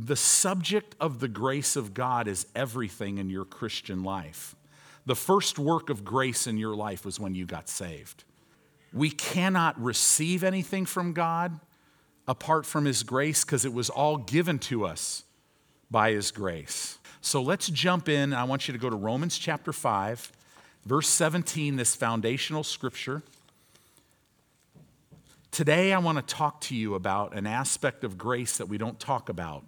The subject of the grace of God is everything in your Christian life. The first work of grace in your life was when you got saved. We cannot receive anything from God apart from His grace, because it was all given to us by His grace. So let's jump in. I want you to go to Romans chapter 5, verse 17, this foundational scripture. Today I want to talk to you about an aspect of grace that we don't talk about,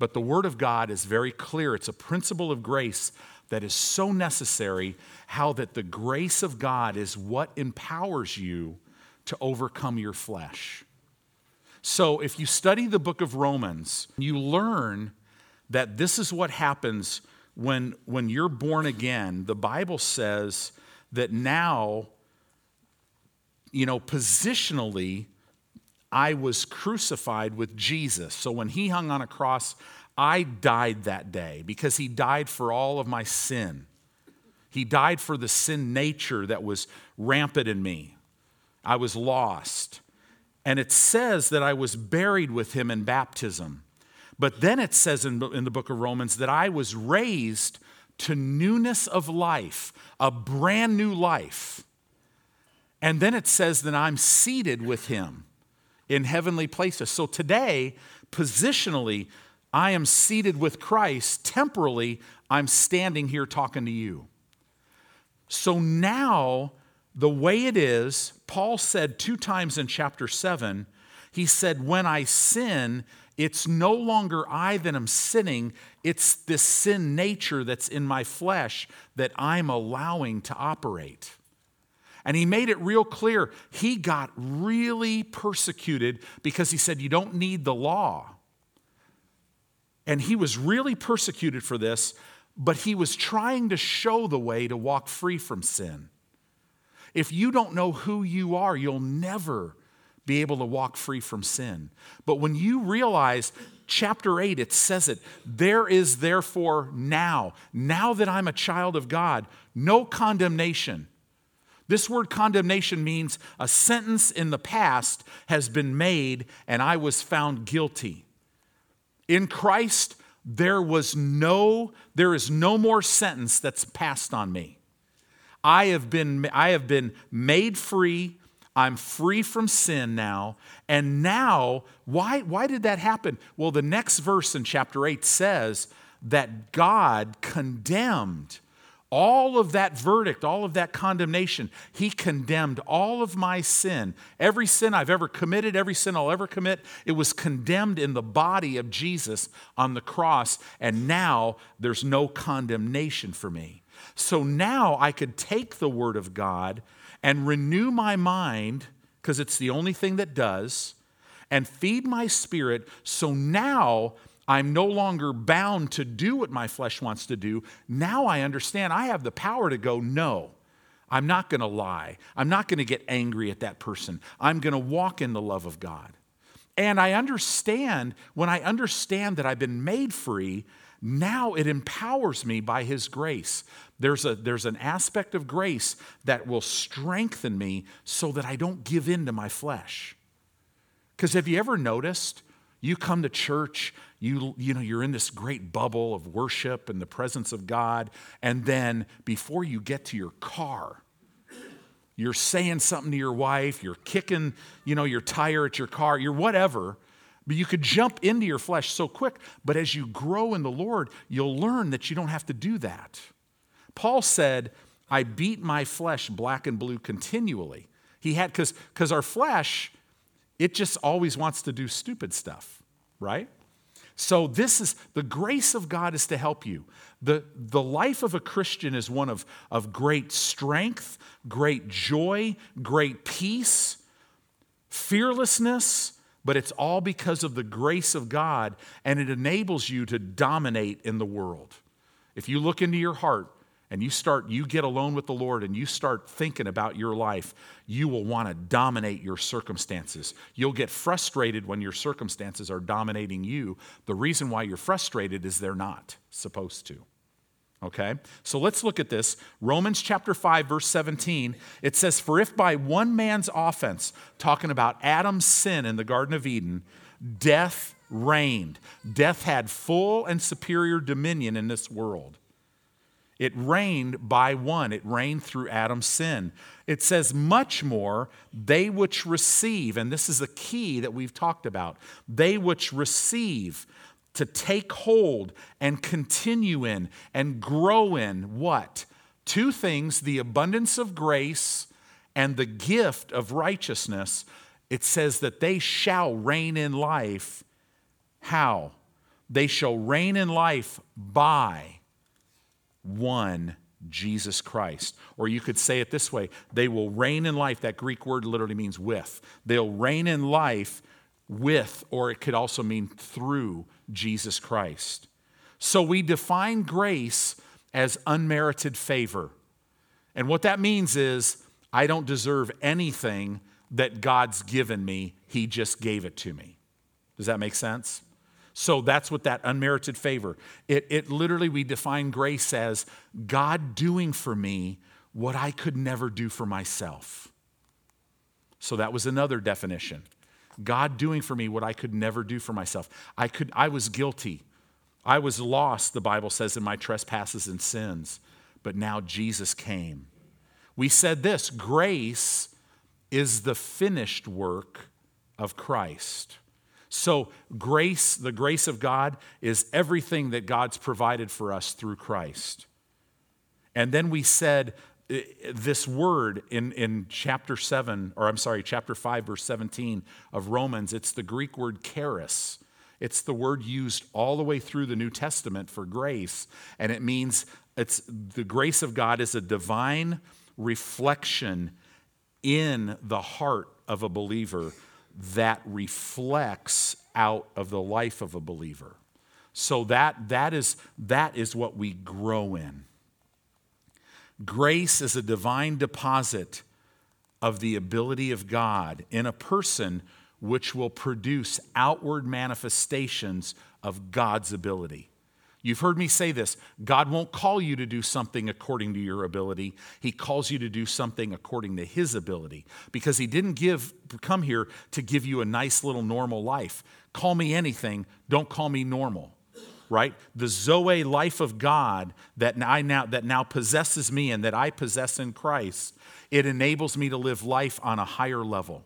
but the Word of God is very clear. It's a principle of grace that is so necessary, how that the grace of God is what empowers you to overcome your flesh. So if you study the book of Romans, you learn that this is what happens when you're born again. The Bible says that now, positionally, I was crucified with Jesus. So when He hung on a cross, I died that day, because He died for all of my sin. He died for the sin nature that was rampant in me. I was lost. And it says that I was buried with Him in baptism. But then it says in the book of Romans that I was raised to newness of life, a brand new life. And then it says that I'm seated with Him in heavenly places. So today, positionally, I am seated with Christ. Temporally, I'm standing here talking to you. So now, the way it is, Paul said 2 times in chapter 7, he said, when I sin, it's no longer I that am sinning, it's this sin nature that's in my flesh that I'm allowing to operate. And he made it real clear. He got really persecuted because he said, you don't need the law. And he was really persecuted for this, but he was trying to show the way to walk free from sin. If you don't know who you are, you'll never be able to walk free from sin. But when you realize, chapter 8, it says it, there is therefore now that I'm a child of God, no condemnation. This word condemnation means a sentence in the past has been made and I was found guilty. In Christ, there is no more sentence that's passed on me. I have been made free. I'm free from sin now. And now, why did that happen? Well, the next verse in chapter 8 says that God condemned all of that verdict, all of that condemnation. He condemned all of my sin. Every sin I've ever committed, every sin I'll ever commit, it was condemned in the body of Jesus on the cross. And now there's no condemnation for me. So now I could take the Word of God and renew my mind, because it's the only thing that does, and feed my spirit. So now I'm no longer bound to do what my flesh wants to do. Now I understand I have the power to go, no, I'm not going to lie. I'm not going to get angry at that person. I'm going to walk in the love of God. And I understand, when I understand that I've been made free, now it empowers me by His grace. There's an aspect of grace that will strengthen me so that I don't give in to my flesh. Because have you ever noticed, you come to church, you're in this great bubble of worship and the presence of God, and then before you get to your car, you're saying something to your wife, you're kicking, your tire at your car, you're whatever. But you could jump into your flesh so quick. But as you grow in the Lord, you'll learn that you don't have to do that. Paul said, I beat my flesh black and blue continually. He had, because our flesh, it just always wants to do stupid stuff, right? So this is, the grace of God is to help you. The life of a Christian is one of great strength, great joy, great peace, fearlessness, but it's all because of the grace of God, and it enables you to dominate in the world. If you look into your heart and you get alone with the Lord and you start thinking about your life, you will want to dominate your circumstances. You'll get frustrated when your circumstances are dominating you. The reason why you're frustrated is they're not supposed to. Okay? So let's look at this. Romans chapter 5, verse 17, it says, for if by one man's offense, talking about Adam's sin in the Garden of Eden, death reigned. Death had full and superior dominion in this world. It reigned by one. It reigned through Adam's sin. It says, much more, they which receive, and this is a key that we've talked about, they which receive to take hold and continue in and grow in what? Two things, the abundance of grace and the gift of righteousness. It says that they shall reign in life. How? They shall reign in life by one, Jesus Christ. Or you could say it this way, they will reign in life. That Greek word literally means with. They'll reign in life with, or it could also mean through Jesus Christ. So we define grace as unmerited favor. And what that means is, I don't deserve anything that God's given me. He just gave it to me. Does that make sense? So that's what that unmerited favor. It literally, we define grace as God doing for me what I could never do for myself. So that was another definition. God doing for me what I could never do for myself. I was guilty. I was lost, the Bible says, in my trespasses and sins. But now Jesus came. We said this, grace is the finished work of Christ. So grace, the grace of God, is everything that God's provided for us through Christ. And then we said this word in chapter 5, verse 17 of Romans. It's the Greek word charis. It's the word used all the way through the New Testament for grace. And it means it's the grace of God is a divine reflection in the heart of a believer that reflects out of the life of a believer. So that is what we grow in. Grace is a divine deposit of the ability of God in a person which will produce outward manifestations of God's ability. You've heard me say this. God won't call you to do something according to your ability. He calls you to do something according to his ability, because he didn't come here to give you a nice little normal life. Call me anything. Don't call me normal, right? The Zoe life of God that now possesses me and that I possess in Christ, it enables me to live life on a higher level,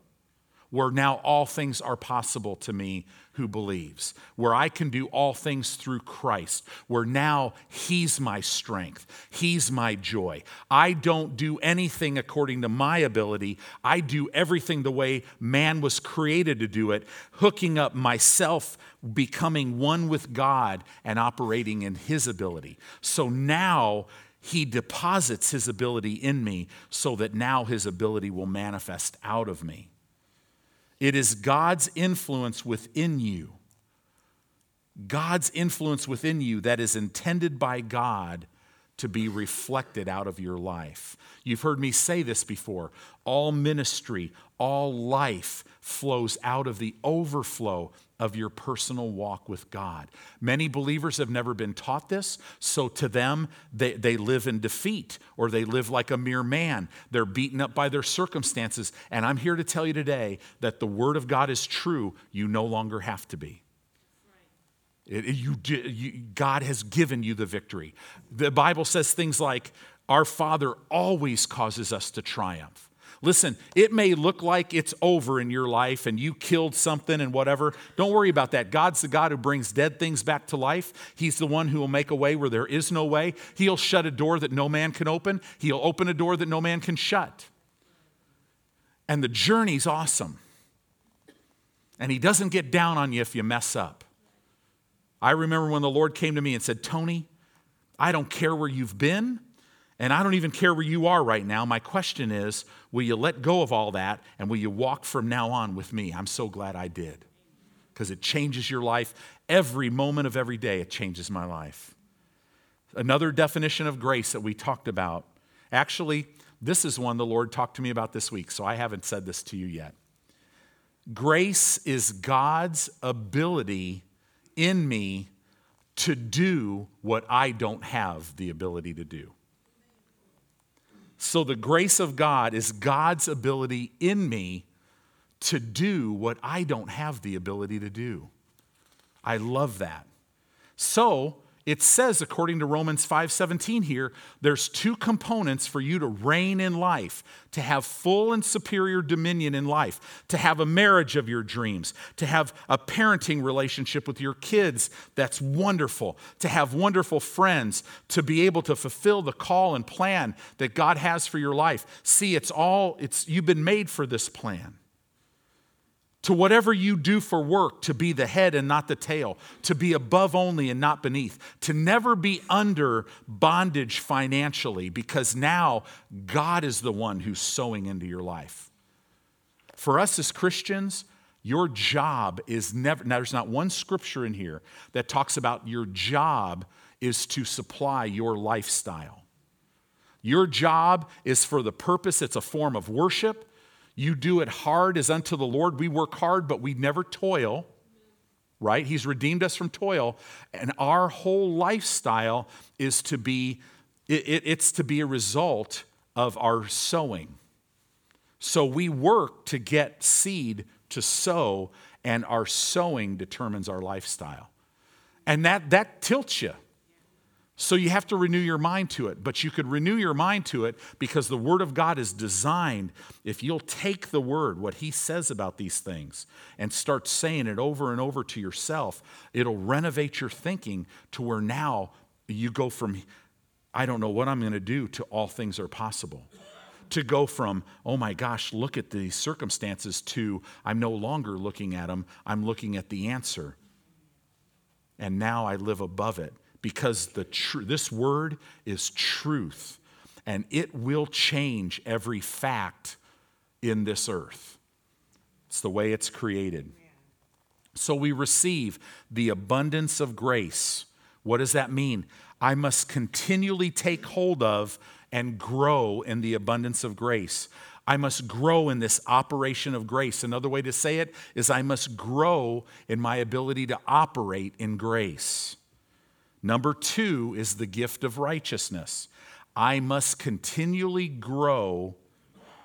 where now all things are possible to me who believes, where I can do all things through Christ, where now he's my strength, he's my joy. I don't do anything according to my ability. I do everything the way man was created to do it, hooking up myself, becoming one with God, and operating in his ability. So now he deposits his ability in me so that now his ability will manifest out of me. It is God's influence within you. God's influence within you that is intended by God to be reflected out of your life. You've heard me say this before. All ministry, all life flows out of the overflow of your personal walk with God. Many believers have never been taught this, so to them, they live in defeat, or they live like a mere man. They're beaten up by their circumstances, and I'm here to tell you today that the Word of God is true. You no longer have to be. God has given you the victory. The Bible says things like, our Father always causes us to triumph. Listen, it may look like it's over in your life and you killed something and whatever. Don't worry about that. God's the God who brings dead things back to life. He's the one who will make a way where there is no way. He'll shut a door that no man can open. He'll open a door that no man can shut. And the journey's awesome. And he doesn't get down on you if you mess up. I remember when the Lord came to me and said, Tony, I don't care where you've been, and I don't even care where you are right now. My question is, will you let go of all that, and will you walk from now on with me? I'm so glad I did, because it changes your life. Every moment of every day, it changes my life. Another definition of grace that we talked about. Actually, this is one the Lord talked to me about this week, so I haven't said this to you yet. Grace is God's ability in me to do what I don't have the ability to do. So the grace of God is God's ability in me to do what I don't have the ability to do. I love that. So it says, according to Romans 5:17 here, there's two components for you to reign in life, to have full and superior dominion in life, to have a marriage of your dreams, to have a parenting relationship with your kids that's wonderful, to have wonderful friends, to be able to fulfill the call and plan that God has for your life. See, you've been made for this plan. To whatever you do for work, to be the head and not the tail, to be above only and not beneath, to never be under bondage financially, because now God is the one who's sowing into your life. For us as Christians, your job is never, now there's not one scripture in here that talks about your job is to supply your lifestyle. Your job is for the purpose, it's a form of worship. You do it hard as unto the Lord. We work hard, but we never toil, right? He's redeemed us from toil. And our whole lifestyle is to be, it's to be a result of our sowing. So we work to get seed to sow, and our sowing determines our lifestyle. And that tilts you. So you have to renew your mind to it, but you could renew your mind to it because the Word of God is designed, if you'll take the Word, what He says about these things, and start saying it over and over to yourself, it'll renovate your thinking to where now you go from, I don't know what I'm going to do, to all things are possible. To go from, oh my gosh, look at these circumstances, to I'm no longer looking at them, I'm looking at the answer. And now I live above it. Because this word is truth, and it will change every fact in this earth. It's the way it's created. So we receive the abundance of grace. What does that mean? I must continually take hold of and grow in the abundance of grace. I must grow in this operation of grace. Another way to say it is I must grow in my ability to operate in grace. Number two is the gift of righteousness. I must continually grow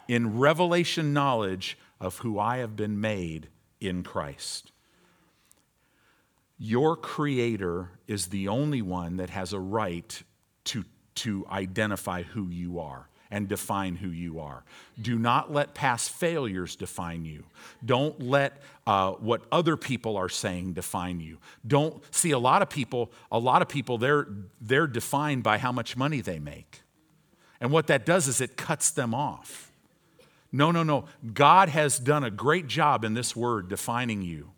in revelation knowledge of who I have been made in Christ. Your Creator is the only one that has a right to identify who you are and define who you are. Do not let past failures define you. Don't let what other people are saying define you. Don't see a lot of people, they're defined by how much money they make. And what that does is it cuts them off. No. God has done a great job in this word defining you.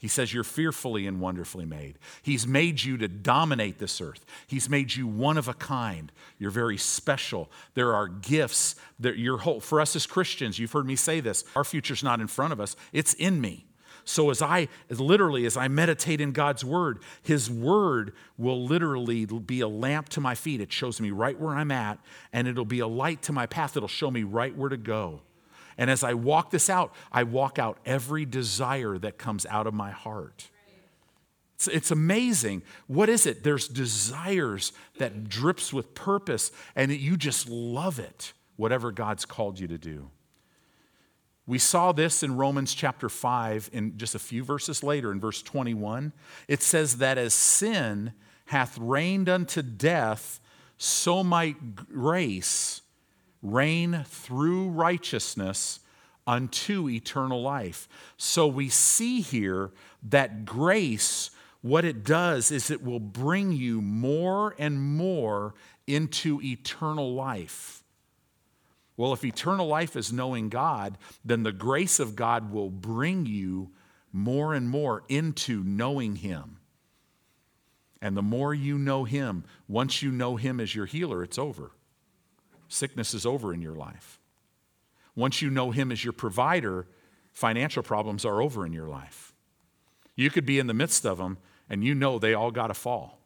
He says you're fearfully and wonderfully made. He's made you to dominate this earth. He's made you one of a kind. You're very special. There are gifts that your whole, for us as Christians, you've heard me say this, our future's not in front of us, it's in me. So as I meditate in God's word, His word will literally be a lamp to my feet. It shows me right where I'm at, and it'll be a light to my path. It'll show me right where to go. And as I walk this out, I walk out every desire that comes out of my heart. It's amazing. What is it? There's desires that drips with purpose, and you just love it, whatever God's called you to do. We saw this in Romans chapter 5, in just a few verses later, in verse 21. It says that as sin hath reigned unto death, so might grace reign through righteousness unto eternal life. So we see here that grace, what it does is it will bring you more and more into eternal life. Well, if eternal life is knowing God, then the grace of God will bring you more and more into knowing Him. And the more you know Him, once you know Him as your healer, it's over. Sickness is over in your life. Once you know Him as your provider, financial problems are over in your life. You could be in the midst of them, and you know they all got to fall.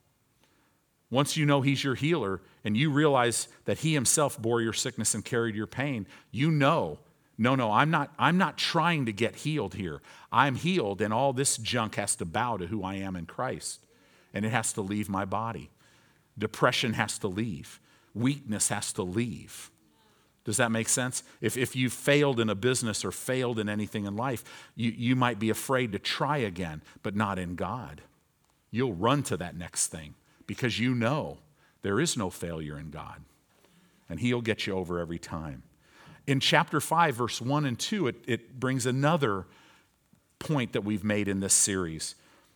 Once you know He's your healer, and you realize that He Himself bore your sickness and carried your pain, you know, no, I'm not trying to get healed here. I'm healed, and all this junk has to bow to who I am in Christ, and it has to leave my body. Depression has to leave. Weakness has to leave. Does that make sense? If you failed in a business or failed in anything in life, you might be afraid to try again, but not in God. You'll run to that next thing because you know there is no failure in God, and he'll get you over every time. In chapter 5, verse 1 and 2, it brings another point that we've made in this series.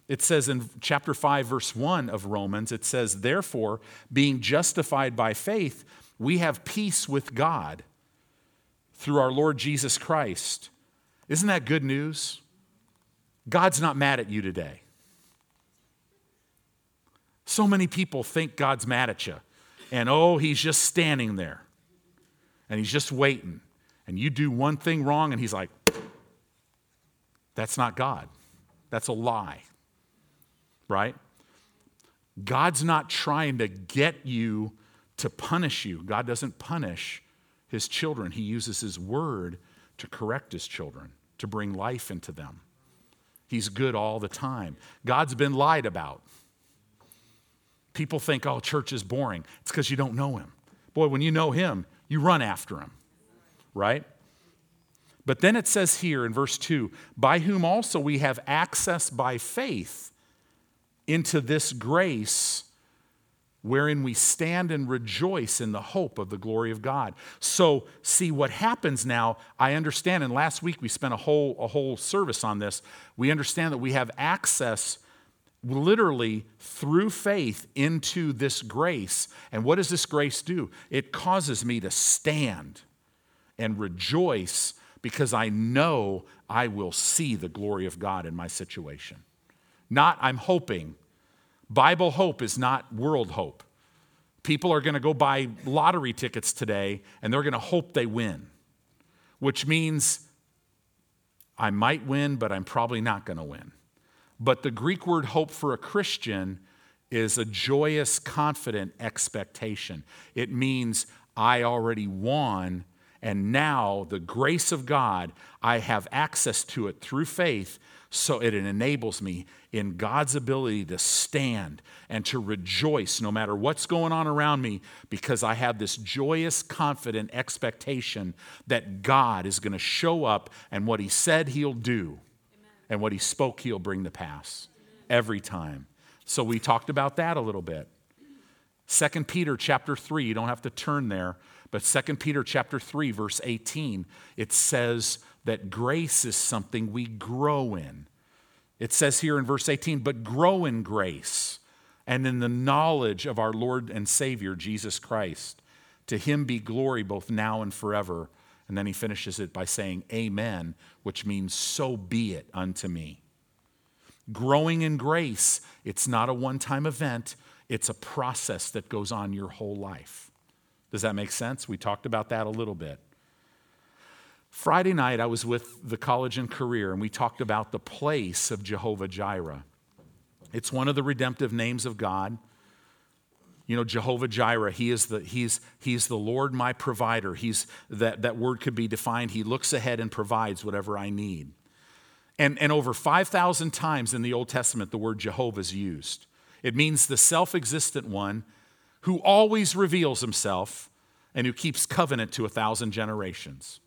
It says in chapter 5, verse 1 of Romans, it says, "Therefore, being justified by faith, we have peace with God through our Lord Jesus Christ." Isn't that good news? God's not mad at you today. So many people think God's mad at you, and he's just standing there, and he's just waiting, and you do one thing wrong, and he's like, that's not God. That's a lie, right? God's not trying to get you to punish you. God doesn't punish his children. He uses his word to correct his children, to bring life into them. He's good all the time. God's been lied about. People think, church is boring. It's because you don't know him. Boy, when you know him, you run after him, right? But then it says here in verse 2, "By whom also we have access by faith into this grace wherein we stand and rejoice in the hope of the glory of God." So, see what happens now. I understand, and last week we spent a whole service on this. We understand that we have access literally through faith into this grace. And what does this grace do? It causes me to stand and rejoice because I know I will see the glory of God in my situation. Not I'm hoping. Bible hope is not world hope. People are going to go buy lottery tickets today, and they're going to hope they win, which means I might win, but I'm probably not going to win. But the Greek word hope for a Christian is a joyous, confident expectation. It means I already won, and now the grace of God, I have access to it through faith. So it enables me in God's ability to stand and to rejoice no matter what's going on around me, because I have this joyous, confident expectation that God is going to show up, and what he said he'll do. Amen. And what he spoke he'll bring to pass. Amen. Every time. So we talked about that a little bit. 2 Peter chapter 3, you don't have to turn there, but 2 Peter chapter 3 verse 18, it says that grace is something we grow in. It says here in verse 18, "But grow in grace and in the knowledge of our Lord and Savior, Jesus Christ. To him be glory both now and forever." And then he finishes it by saying, "Amen," which means so be it unto me. Growing in grace, it's not a one-time event. It's a process that goes on your whole life. Does that make sense? We talked about that a little bit. Friday night, I was with the college and career, and we talked about the place of Jehovah Jireh. It's one of the redemptive names of God. You know, Jehovah Jireh, he's the Lord my provider. He's that word could be defined, he looks ahead and provides whatever I need. And over 5,000 times in the Old Testament, the word Jehovah is used. It means the self-existent one who always reveals himself and who keeps covenant to 1,000 generations.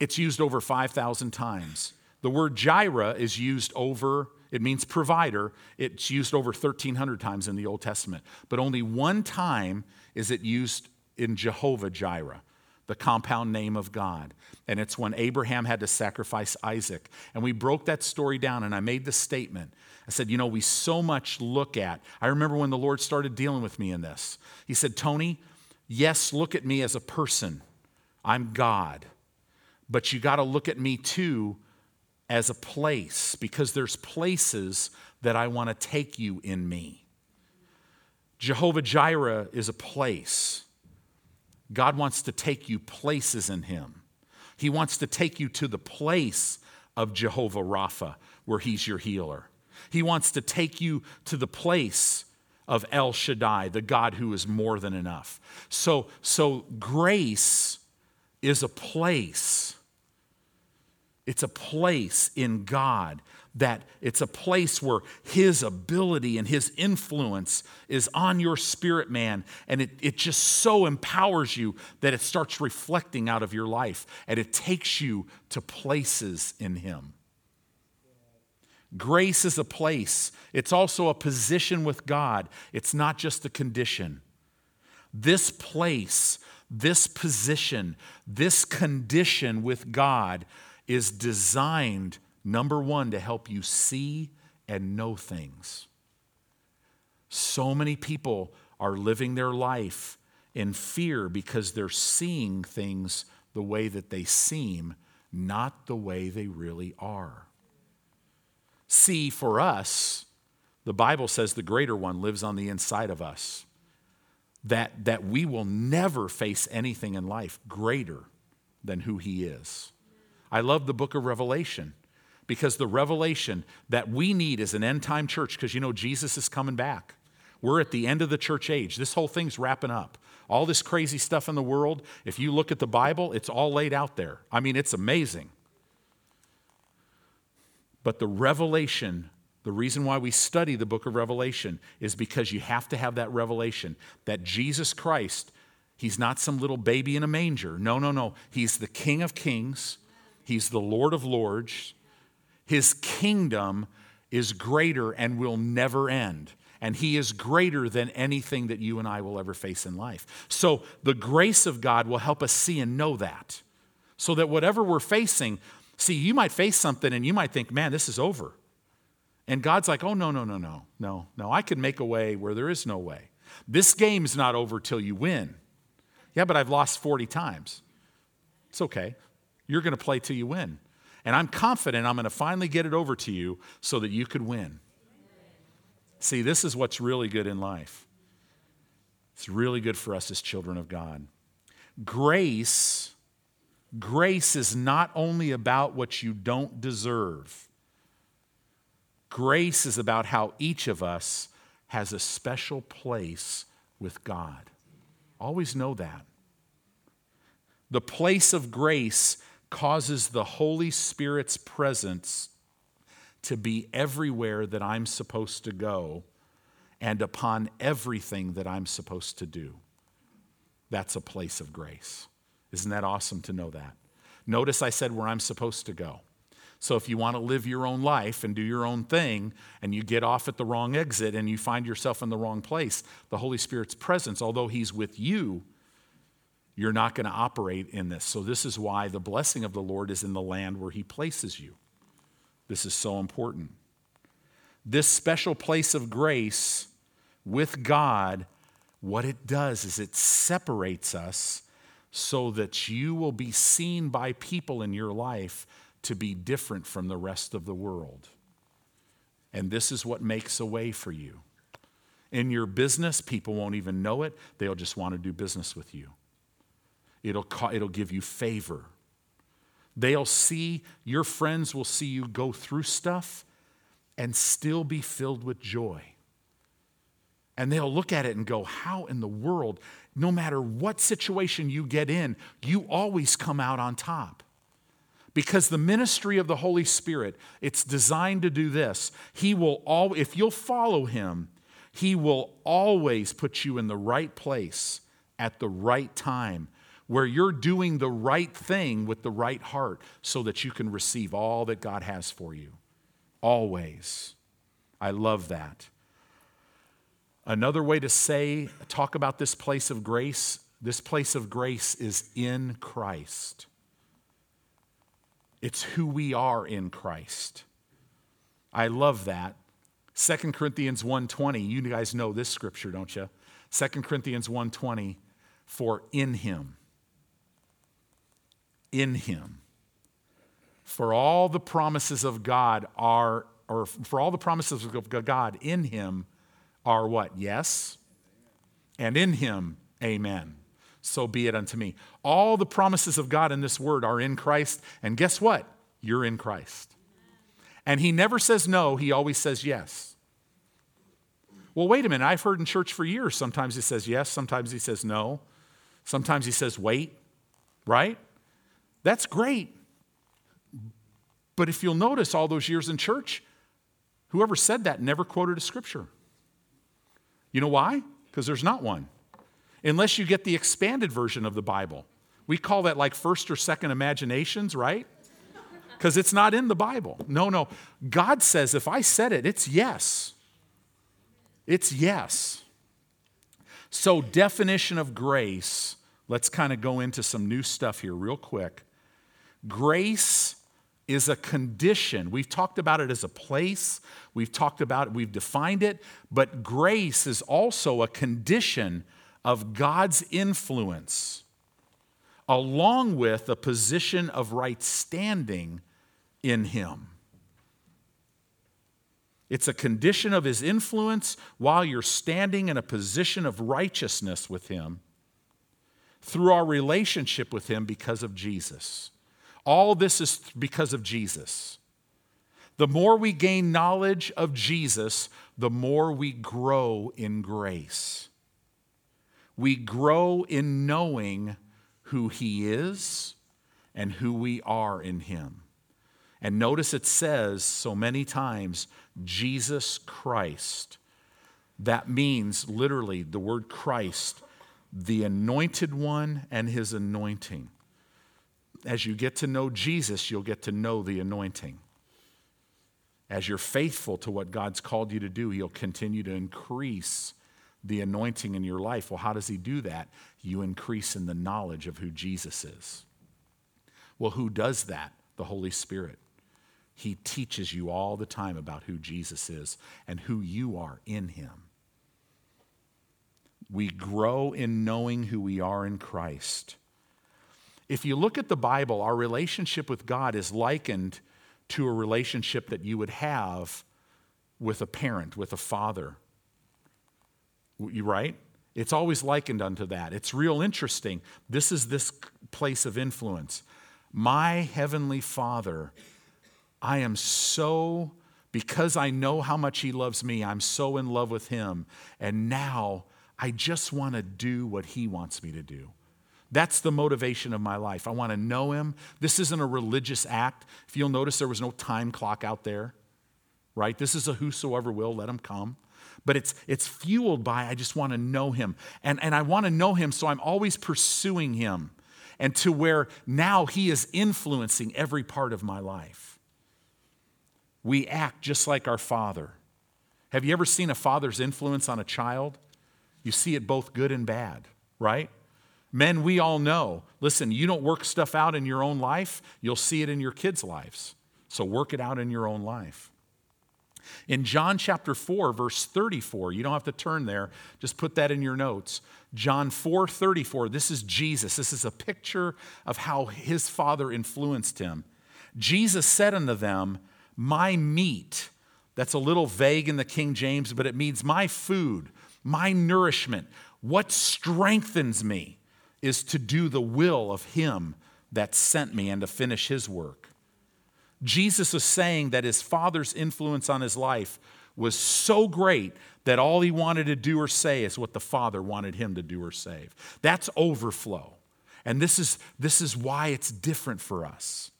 It's used over 5,000 times. The word Jireh is used over, it means provider. It's used over 1,300 times in the Old Testament. But only one time is it used in Jehovah Jireh, the compound name of God. And it's when Abraham had to sacrifice Isaac. And we broke that story down, and I made the statement. I said, we so much look at. I remember when the Lord started dealing with me in this. He said, "Tony, yes, look at me as a person. I'm God. But you got to look at me too as a place, because there's places that I want to take you in me." Jehovah Jireh is a place. God wants to take you places in him. He wants to take you to the place of Jehovah Rapha, where he's your healer. He wants to take you to the place of El Shaddai, the God who is more than enough. So grace is a place. It's a place in God that it's a place where his ability and his influence is on your spirit, man, and it just so empowers you that it starts reflecting out of your life, and it takes you to places in him. Grace is a place. It's also a position with God. It's not just a condition. This place, this position, this condition with God is designed, number one, to help you see and know things. So many people are living their life in fear because they're seeing things the way that they seem, not the way they really are. See, for us, the Bible says the greater one lives on the inside of us. That we will never face anything in life greater than who he is. I love the book of Revelation, because the revelation that we need as an end-time church, because you know Jesus is coming back. We're at the end of the church age. This whole thing's wrapping up. All this crazy stuff in the world, if you look at the Bible, it's all laid out there. I mean, it's amazing. But the revelation, the reason why we study the book of Revelation is because you have to have that revelation that Jesus Christ, he's not some little baby in a manger. No. He's the King of Kings. He's the Lord of Lords. His kingdom is greater and will never end. And he is greater than anything that you and I will ever face in life. So the grace of God will help us see and know that. So that whatever we're facing, see, you might face something and you might think, man, this is over. And God's like, oh, no, I can make a way where there is no way. This game's not over till you win. Yeah, but I've lost 40 times. It's okay. You're going to play till you win. And I'm confident I'm going to finally get it over to you so that you could win. See, this is what's really good in life. It's really good for us as children of God. Grace is not only about what you don't deserve. Grace is about how each of us has a special place with God. Always know that. The place of grace causes the Holy Spirit's presence to be everywhere that I'm supposed to go and upon everything that I'm supposed to do. That's a place of grace. Isn't that awesome to know that? Notice I said where I'm supposed to go. So if you want to live your own life and do your own thing and you get off at the wrong exit and you find yourself in the wrong place, the Holy Spirit's presence, although he's with you, you're not going to operate in this. So this is why the blessing of the Lord is in the land where he places you. This is so important. This special place of grace with God, what it does is it separates us so that you will be seen by people in your life to be different from the rest of the world. And this is what makes a way for you. In your business, people won't even know it. They'll just want to do business with you. It'll give you favor. Your friends will see you go through stuff and still be filled with joy. And they'll look at it and go, how in the world, no matter what situation you get in, you always come out on top. Because the ministry of the Holy Spirit, it's designed to do this. If you'll follow him, he will always put you in the right place at the right time where you're doing the right thing with the right heart so that you can receive all that God has for you. Always. I love that. Another way to talk about this place of grace is in Christ. It's who we are in Christ. I love that. 2 Corinthians 1:20, you guys know this scripture, don't you? 2 Corinthians 1:20, for in him, for all the promises of God in him are what? Yes. And in him, amen. So be it unto me. All the promises of God in this word are in Christ. And guess what? You're in Christ. And he never says no. He always says yes. Well, wait a minute. I've heard in church for years, sometimes he says yes. Sometimes he says no. Sometimes he says wait. Right? That's great. But if you'll notice, all those years in church, whoever said that never quoted a scripture. You know why? Because there's not one. Unless you get the expanded version of the Bible. We call that like first or second imaginations, right? Because it's not in the Bible. No. God says if I said it, it's yes. It's yes. So definition of grace, let's kind of go into some new stuff here real quick. Grace is a condition. We've talked about it as a place. We've talked about it. We've defined it. But grace is also a condition of God's influence along with a position of right standing in Him. It's a condition of His influence while you're standing in a position of righteousness with Him through our relationship with Him because of Jesus. All this is because of Jesus. The more we gain knowledge of Jesus, the more we grow in grace. We grow in knowing who He is and who we are in Him. And notice it says so many times, Jesus Christ. That means literally the word Christ, the anointed one and His anointing. As you get to know Jesus, you'll get to know the anointing. As you're faithful to what God's called you to do, He'll continue to increase the anointing in your life. Well, how does He do that? You increase in the knowledge of who Jesus is. Well, who does that? The Holy Spirit. He teaches you all the time about who Jesus is and who you are in Him. We grow in knowing who we are in Christ. If you look at the Bible, our relationship with God is likened to a relationship that you would have with a parent, with a father. You right? It's always likened unto that. It's real interesting. This is this place of influence. My heavenly Father, I am so, because I know how much He loves me, I'm so in love with Him. And now I just want to do what He wants me to do. That's the motivation of my life. I want to know Him. This isn't a religious act. If you'll notice, there was no time clock out there, right? This is a whosoever will, let him come. But it's fueled by I just want to know Him. And I want to know Him, so I'm always pursuing Him. And to where now He is influencing every part of my life. We act just like our Father. Have you ever seen a father's influence on a child? You see it both good and bad, right? Men, we all know, listen, you don't work stuff out in your own life, you'll see it in your kids' lives. So work it out in your own life. In John chapter 4, verse 34, you don't have to turn there, just put that in your notes. John 4:34, this is Jesus. This is a picture of how His Father influenced Him. Jesus said unto them, my meat, that's a little vague in the King James, but it means my food, my nourishment, what strengthens me is to do the will of Him that sent me and to finish His work. Jesus is saying that His Father's influence on His life was so great that all He wanted to do or say is what the Father wanted Him to do or say. That's overflow. And this is why it's different for us.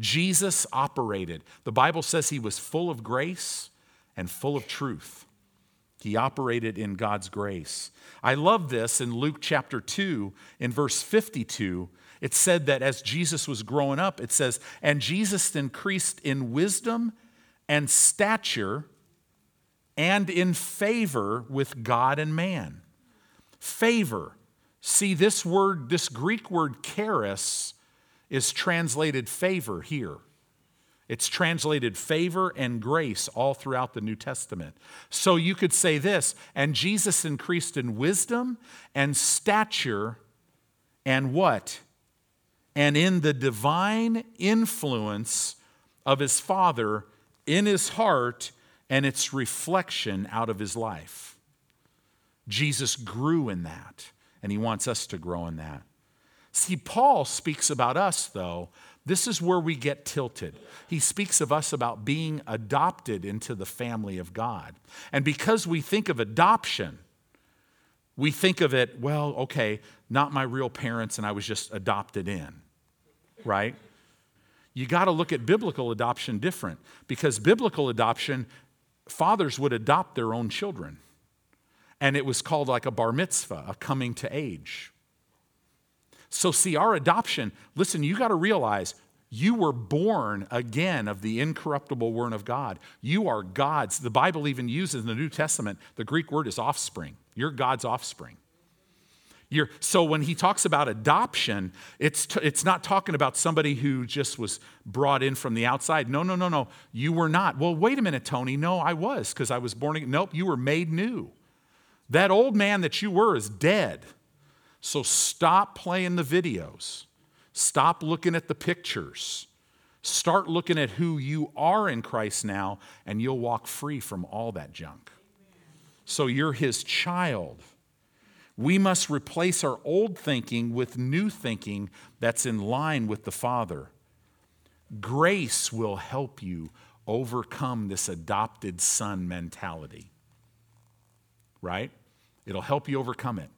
Jesus operated. The Bible says He was full of grace and full of truth. He operated in God's grace. I love this in Luke chapter 2, in verse 52. It said that as Jesus was growing up, it says, and Jesus increased in wisdom and stature and in favor with God and man. Favor. See, this word, this Greek word charis, is translated favor here. It's translated favor and grace all throughout the New Testament. So you could say this, and Jesus increased in wisdom and stature and what? And in the divine influence of His Father in His heart and its reflection out of His life. Jesus grew in that, and He wants us to grow in that. See, Paul speaks about us, though. This is where we get tilted. He speaks of us about being adopted into the family of God. And because we think of adoption, we think of it, well, okay, not my real parents and I was just adopted in, right? you got to look at biblical adoption different, because biblical adoption, fathers would adopt their own children. And it was called like a bar mitzvah, a coming to age. So see, our adoption, listen, you got to realize you were born again of the incorruptible word of God. You are God's. The Bible even uses in the New Testament, the Greek word is offspring. You're God's offspring. So when he talks about adoption, it's not talking about somebody who just was brought in from the outside. No. You were not. Well, wait a minute, Tony. No, I was, because I was born again. Nope, you were made new. That old man that you were is dead. So stop playing the videos. Stop looking at the pictures. Start looking at who you are in Christ now, and you'll walk free from all that junk. So you're his child. We must replace our old thinking with new thinking that's in line with the Father. Grace will help you overcome this adopted son mentality, right? It'll help you overcome it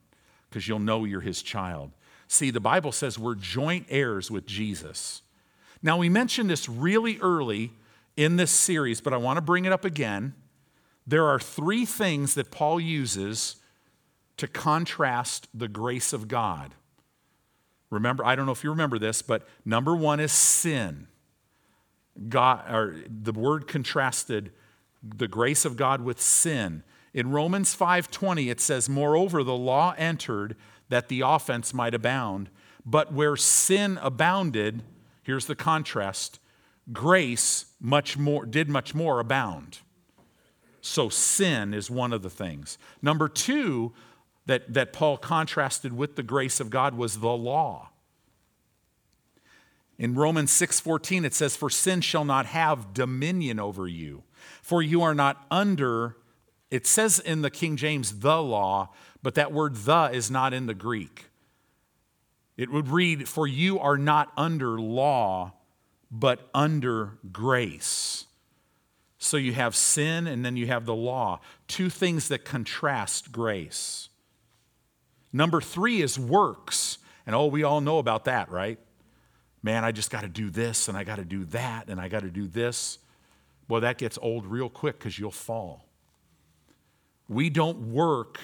because you'll know you're his child. See, the Bible says we're joint heirs with Jesus. Now, we mentioned this really early in this series, but I want to bring it up again. There are three things that Paul uses to contrast the grace of God. Remember, I don't know if you remember this, but number one is sin. God, or the word contrasted the grace of God with sin. In Romans 5:20, it says, "Moreover, the law entered that the offense might abound. But where sin abounded," here's the contrast, "grace did much more abound." So sin is one of the things. Number two, that Paul contrasted with the grace of God was the law. In Romans 6:14, it says, "For sin shall not have dominion over you, for you are not under," it says in the King James, "the law," but that word "the" is not in the Greek. It would read, "For you are not under law, but under grace." So you have sin and then you have the law. Two things that contrast grace. Number three is works. And we all know about that, right? Man, I just got to do this, and I got to do that, and I got to do this. Well, that gets old real quick because you'll fall. We don't work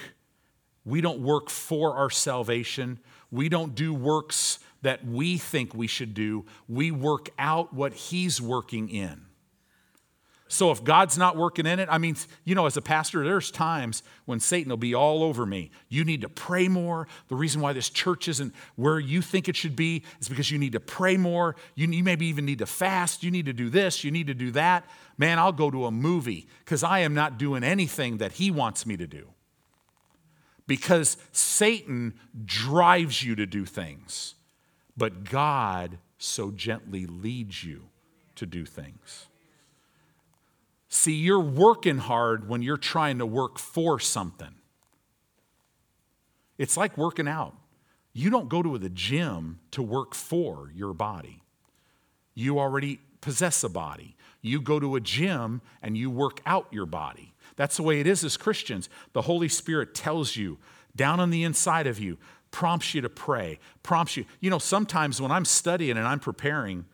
for our salvation. We don't do works that we think we should do. We work out what he's working in. So if God's not working in it, as a pastor, there's times when Satan will be all over me. You need to pray more. The reason why this church isn't where you think it should be is because you need to pray more. You maybe even need to fast. You need to do this. You need to do that. Man, I'll go to a movie because I am not doing anything that he wants me to do. Because Satan drives you to do things, but God so gently leads you to do things. See, you're working hard when you're trying to work for something. It's like working out. You don't go to the gym to work for your body. You already possess a body. You go to a gym and you work out your body. That's the way it is as Christians. The Holy Spirit tells you, down on the inside of you, prompts you to pray, prompts you. Sometimes when I'm studying and I'm preparing,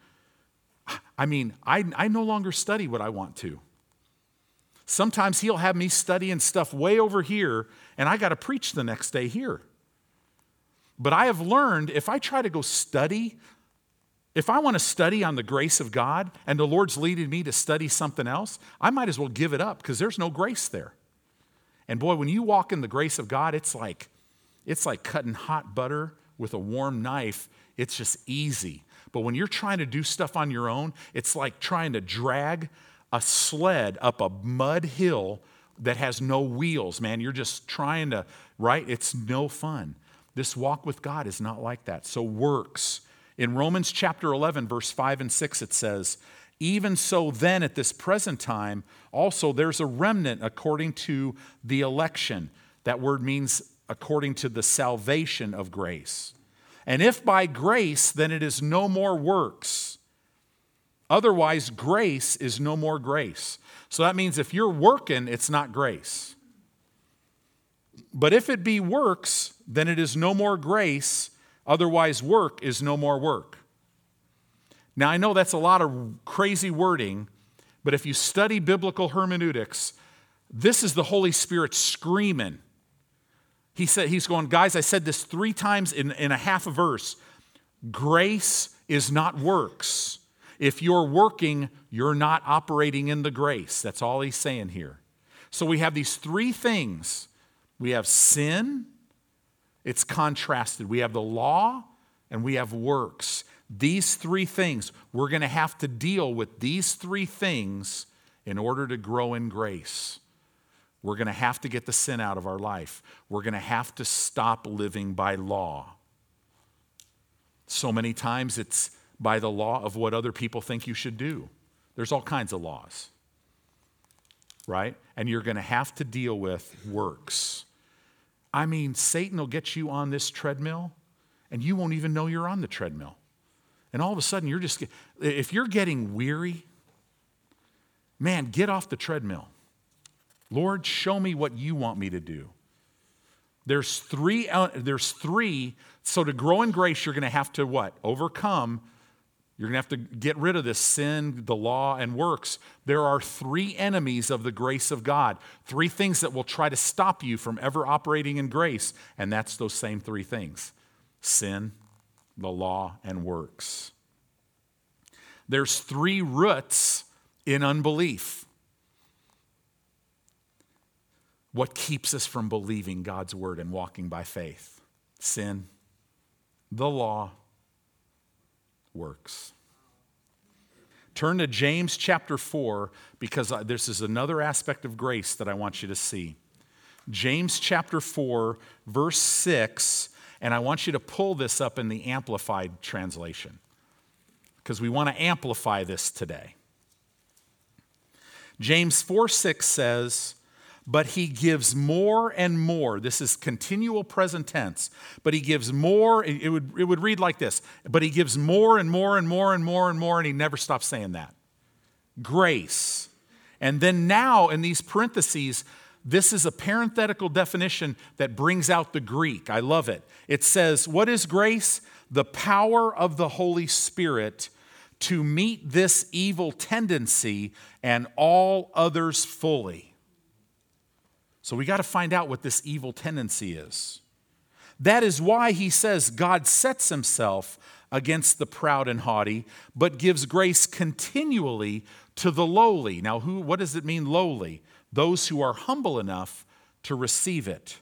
I no longer study what I want to. Sometimes he'll have me studying stuff way over here, and I got to preach the next day here. But I have learned if I try to go study, if I want to study on the grace of God and the Lord's leading me to study something else, I might as well give it up because there's no grace there. And boy, when you walk in the grace of God, it's like cutting hot butter with a warm knife. It's just easy. But when you're trying to do stuff on your own, it's like trying to drag a sled up a mud hill that has no wheels, man. You're just trying to, right? It's no fun. This walk with God is not like that. So works. In Romans chapter 11, verse 5 and 6, it says, "Even so then at this present time, also there's a remnant according to the election." That word means according to the salvation of grace. "And if by grace, then it is no more works. Otherwise, grace is no more grace." So that means if you're working, it's not grace. "But if it be works, then it is no more grace. Otherwise, work is no more work." Now, I know that's a lot of crazy wording, but if you study biblical hermeneutics, this is the Holy Spirit screaming. He said, he's going, guys, I said this 3 times in a half a verse. Grace is not works. If you're working, you're not operating in the grace. That's all he's saying here. So we have these 3 things. We have sin, it's contrasted. We have the law, and we have works. These 3 things, we're going to have to deal with these 3 things in order to grow in grace. We're going to have to get the sin out of our life. We're going to have to stop living by law. So many times it's by the law of what other people think you should do. There's all kinds of laws, right? And you're going to have to deal with works. I mean, Satan will get you on this treadmill, and you won't even know you're on the treadmill. And all of a sudden, you're just, if you're getting weary, man, get off the treadmill. Lord, show me what you want me to do. There's three. So to grow in grace, you're going to have to what? Overcome. You're going to have to get rid of this sin, the law, and works. There are 3 enemies of the grace of God. 3 things that will try to stop you from ever operating in grace. And that's those same 3 things. Sin, the law, and works. There's 3 roots in unbelief. What keeps us from believing God's word and walking by faith? Sin, the law, works. Turn to James chapter 4, because this is another aspect of grace that I want you to see. James chapter 4, verse 6. And I want you to pull this up in the Amplified translation, because we want to amplify this today. James 4:6 says, but he gives more and more. This is continual present tense. But he gives more. It would read like this. But he gives more and more and more and more and more, and he never stops saying that. Grace. And then now in these parentheses, this is a parenthetical definition that brings out the Greek. I love it. It says, what is grace? The power of the Holy Spirit to meet this evil tendency and all others fully. So we got to find out what this evil tendency is. That is why he says God sets himself against the proud and haughty, but gives grace continually to the lowly. Now, what does it mean, lowly? Those who are humble enough to receive it.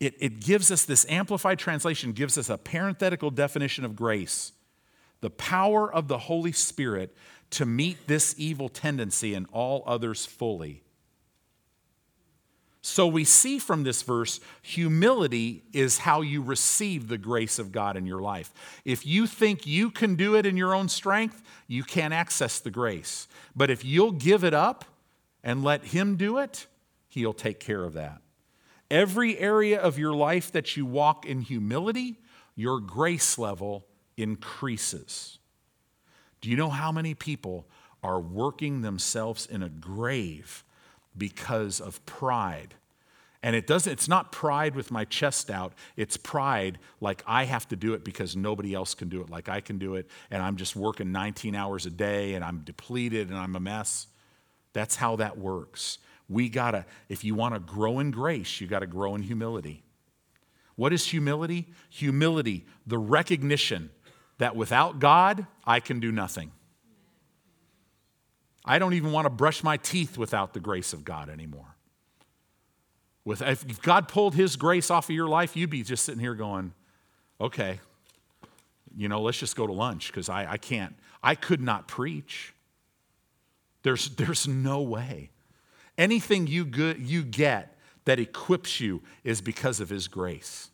It gives us, this amplified translation gives us a parenthetical definition of grace. The power of the Holy Spirit to meet this evil tendency and all others fully. So we see from this verse, humility is how you receive the grace of God in your life. If you think you can do it in your own strength, you can't access the grace. But if you'll give it up and let him do it, he'll take care of that. Every area of your life that you walk in humility, your grace level increases. Do you know how many people are working themselves in a grave because of pride? And it's not pride with my chest out. It's pride like I have to do it because nobody else can do it like I can do it, and I'm just working 19 hours a day, and I'm depleted, and I'm a mess. That's how that works. If you want to grow in grace, you got to grow in humility. What is humility? Humility, the recognition that without God, I can do nothing. I don't even want to brush my teeth without the grace of God anymore. If God pulled his grace off of your life, you'd be just sitting here going, okay, let's just go to lunch because I could not preach. There's no way. Anything you get that equips you is because of his grace.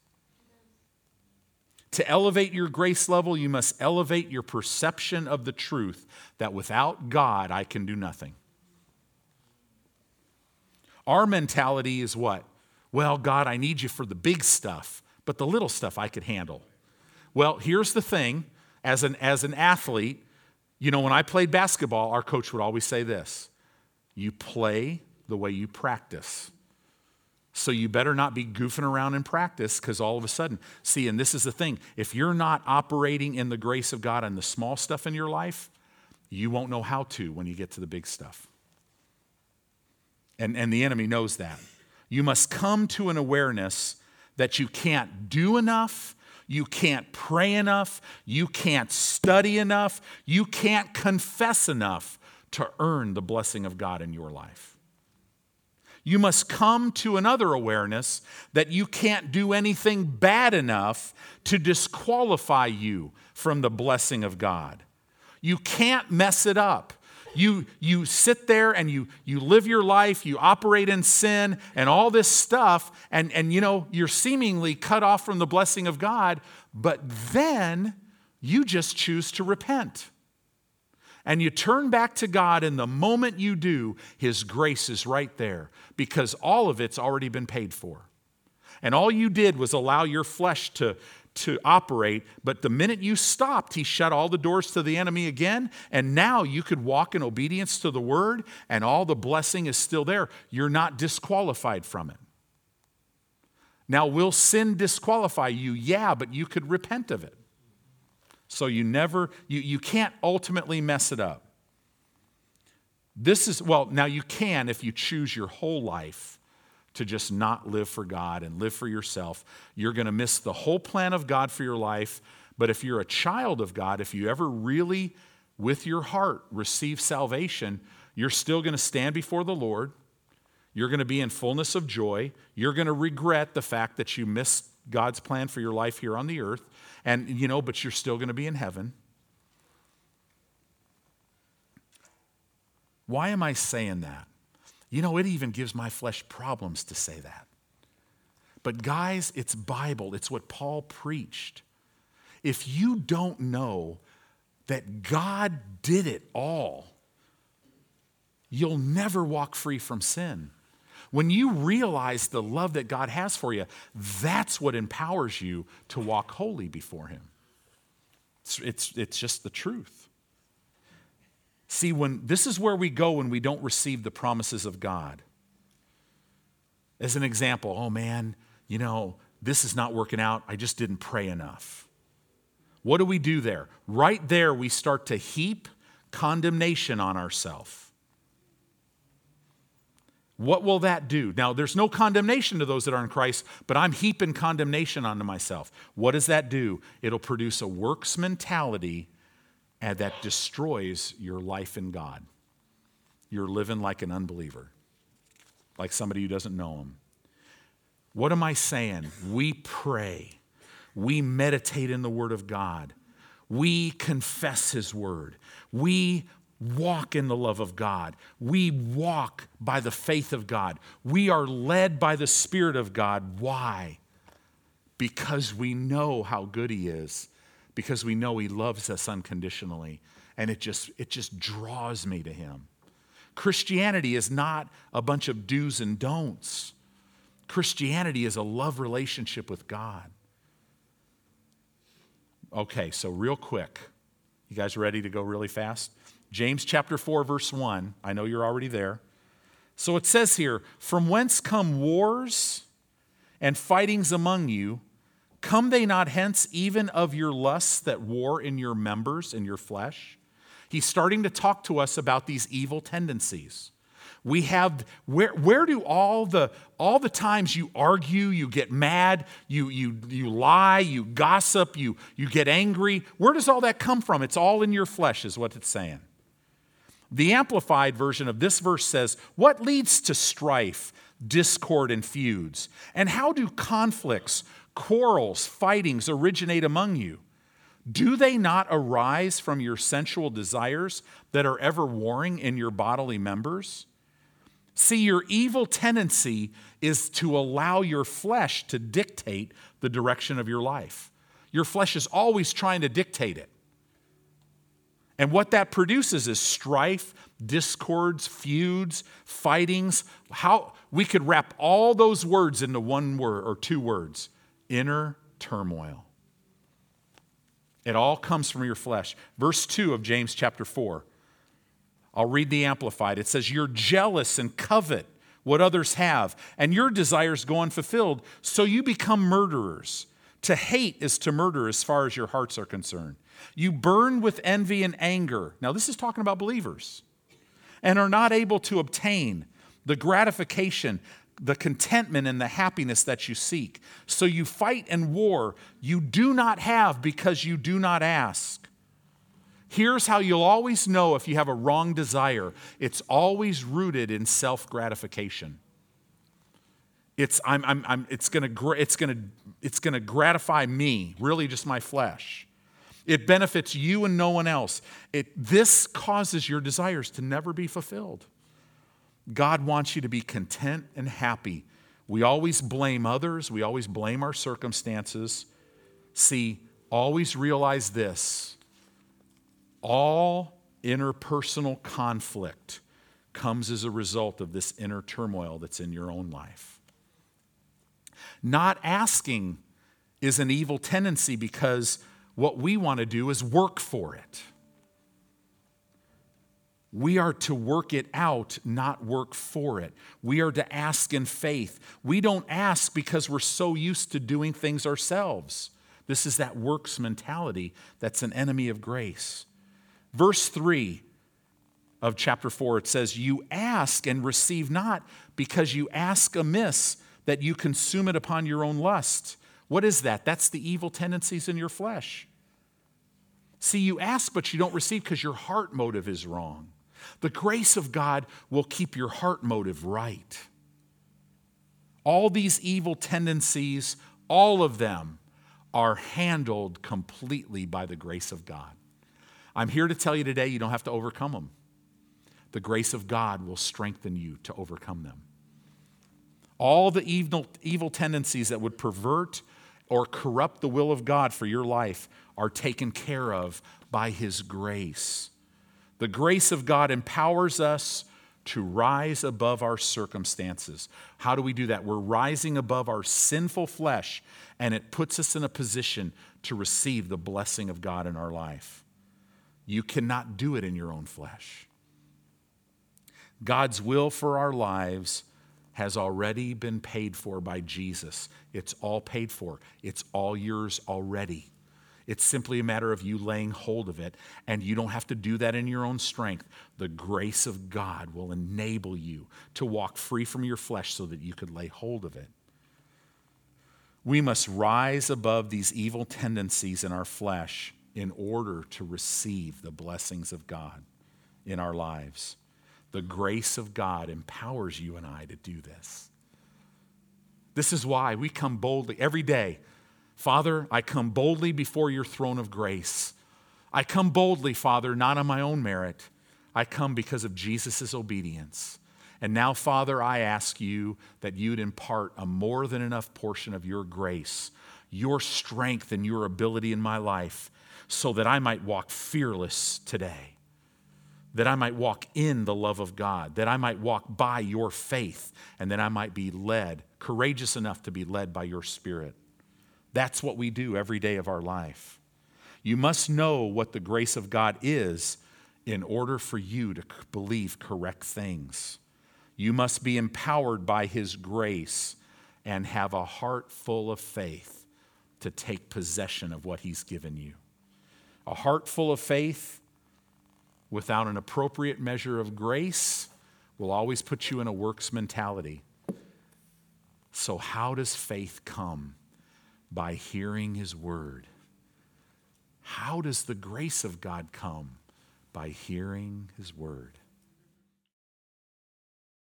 To elevate your grace level, you must elevate your perception of the truth that without God, I can do nothing. Our mentality is what? Well, God, I need you for the big stuff, but the little stuff I could handle. Well, here's the thing. As an athlete, when I played basketball, our coach would always say this: you play the way you practice. So you better not be goofing around in practice, because all of a sudden, see, and this is the thing, if you're not operating in the grace of God and the small stuff in your life, you won't know how to when you get to the big stuff. And the enemy knows that. You must come to an awareness that you can't do enough, you can't pray enough, you can't study enough, you can't confess enough to earn the blessing of God in your life. You must come to another awareness that you can't do anything bad enough to disqualify you from the blessing of God. You can't mess it up. You sit there and you live your life, you operate in sin and all this stuff, and you know, you're seemingly cut off from the blessing of God, but then you just choose to repent. And you turn back to God, and the moment you do, His grace is right there, because all of it's already been paid for. And all you did was allow your flesh to operate, but the minute you stopped, He shut all the doors to the enemy again, and now you could walk in obedience to the Word, and all the blessing is still there. You're not disqualified from it. Now, will sin disqualify you? Yeah, but you could repent of it. So you can't ultimately mess it up. Now you can if you choose your whole life to just not live for God and live for yourself. You're going to miss the whole plan of God for your life. But if you're a child of God, if you ever really, with your heart, receive salvation, you're still going to stand before the Lord. You're going to be in fullness of joy. You're going to regret the fact that you missed God's plan for your life here on the earth. And, you know, but you're still going to be in heaven. Why am I saying that? You know, it even gives my flesh problems to say that. But guys, it's Bible. It's what Paul preached. If you don't know that God did it all, you'll never walk free from sin. When you realize the love that God has for you, that's what empowers you to walk holy before Him. It's just the truth. See, this is where we go when we don't receive the promises of God. As an example, oh man, you know, this is not working out. I just didn't pray enough. What do we do there? Right there, we start to heap condemnation on ourselves. What will that do? Now, there's no condemnation to those that are in Christ, but I'm heaping condemnation onto myself. What does that do? It'll produce a works mentality that destroys your life in God. You're living like an unbeliever, like somebody who doesn't know Him. What am I saying? We pray. We meditate in the Word of God. We confess His Word. We walk in the love of God. We walk by the faith of God. We are led by the Spirit of God. Why? Because we know how good He is. Because we know He loves us unconditionally. And it just draws me to Him. Christianity is not a bunch of do's and don'ts. Christianity is a love relationship with God. Okay, so real quick. You guys ready to go really fast? James chapter 4, verse 1. I know you're already there. So it says here, "From whence come wars and fightings among you? Come they not hence even of your lusts that war in your members, in your flesh?" He's starting to talk to us about these evil tendencies. We have, where do all the times you argue, you get mad, you lie, you gossip, you get angry, where does all that come from? It's all in your flesh is what it's saying. The Amplified version of this verse says, "What leads to strife, discord, and feuds? And how do conflicts, quarrels, fightings originate among you? Do they not arise from your sensual desires that are ever warring in your bodily members?" See, your evil tendency is to allow your flesh to dictate the direction of your life. Your flesh is always trying to dictate it. And what that produces is strife, discords, feuds, fightings. How we could wrap all those words into one word or two words: inner turmoil. It all comes from your flesh. Verse 2 of James chapter 4. I'll read the Amplified. It says, "You're jealous and covet what others have, and your desires go unfulfilled, so you become murderers. To hate is to murder as far as your hearts are concerned. You burn with envy and anger. Now, this is talking about believers. And are not able to obtain the gratification, the contentment, and the happiness that you seek. So you fight and war. You do not have because you do not ask. Here's how you'll always know if you have a wrong desire. It's always rooted in self-gratification. It's gonna gratify me, really just my flesh. It benefits you and no one else. This causes your desires to never be fulfilled. God wants you to be content and happy. We always blame others. We always blame our circumstances. See, always realize this. All interpersonal conflict comes as a result of this inner turmoil that's in your own life. Not asking is an evil tendency because what we want to do is work for it. We are to work it out, not work for it. We are to ask in faith. We don't ask because we're so used to doing things ourselves. This is that works mentality that's an enemy of grace. Verse 3 of chapter 4, it says, "You ask and receive not because you ask amiss, that you consume it upon your own lust." What is that? That's the evil tendencies in your flesh. See, you ask, but you don't receive because your heart motive is wrong. The grace of God will keep your heart motive right. All these evil tendencies, all of them, are handled completely by the grace of God. I'm here to tell you today, you don't have to overcome them. The grace of God will strengthen you to overcome them. All the evil tendencies that would pervert or corrupt the will of God for your life are taken care of by His grace. The grace of God empowers us to rise above our circumstances. How do we do that? We're rising above our sinful flesh, and it puts us in a position to receive the blessing of God in our life. You cannot do it in your own flesh. God's will for our lives has already been paid for by Jesus. It's all paid for. It's all yours already. It's simply a matter of you laying hold of it, and you don't have to do that in your own strength. The grace of God will enable you to walk free from your flesh so that you could lay hold of it. We must rise above these evil tendencies in our flesh in order to receive the blessings of God in our lives. The grace of God empowers you and I to do this. This is why we come boldly every day. Father, I come boldly before your throne of grace. I come boldly, Father, not on my own merit. I come because of Jesus' obedience. And now, Father, I ask you that you'd impart a more than enough portion of your grace, your strength, and your ability in my life so that I might walk fearless today, that I might walk in the love of God, that I might walk by your faith, and that I might be led, courageous enough to be led by your Spirit. That's what we do every day of our life. You must know what the grace of God is in order for you to believe correct things. You must be empowered by His grace and have a heart full of faith to take possession of what He's given you. A heart full of faith without an appropriate measure of grace will always put you in a works mentality. So how does faith come? By hearing His word. How does the grace of God come? By hearing His word.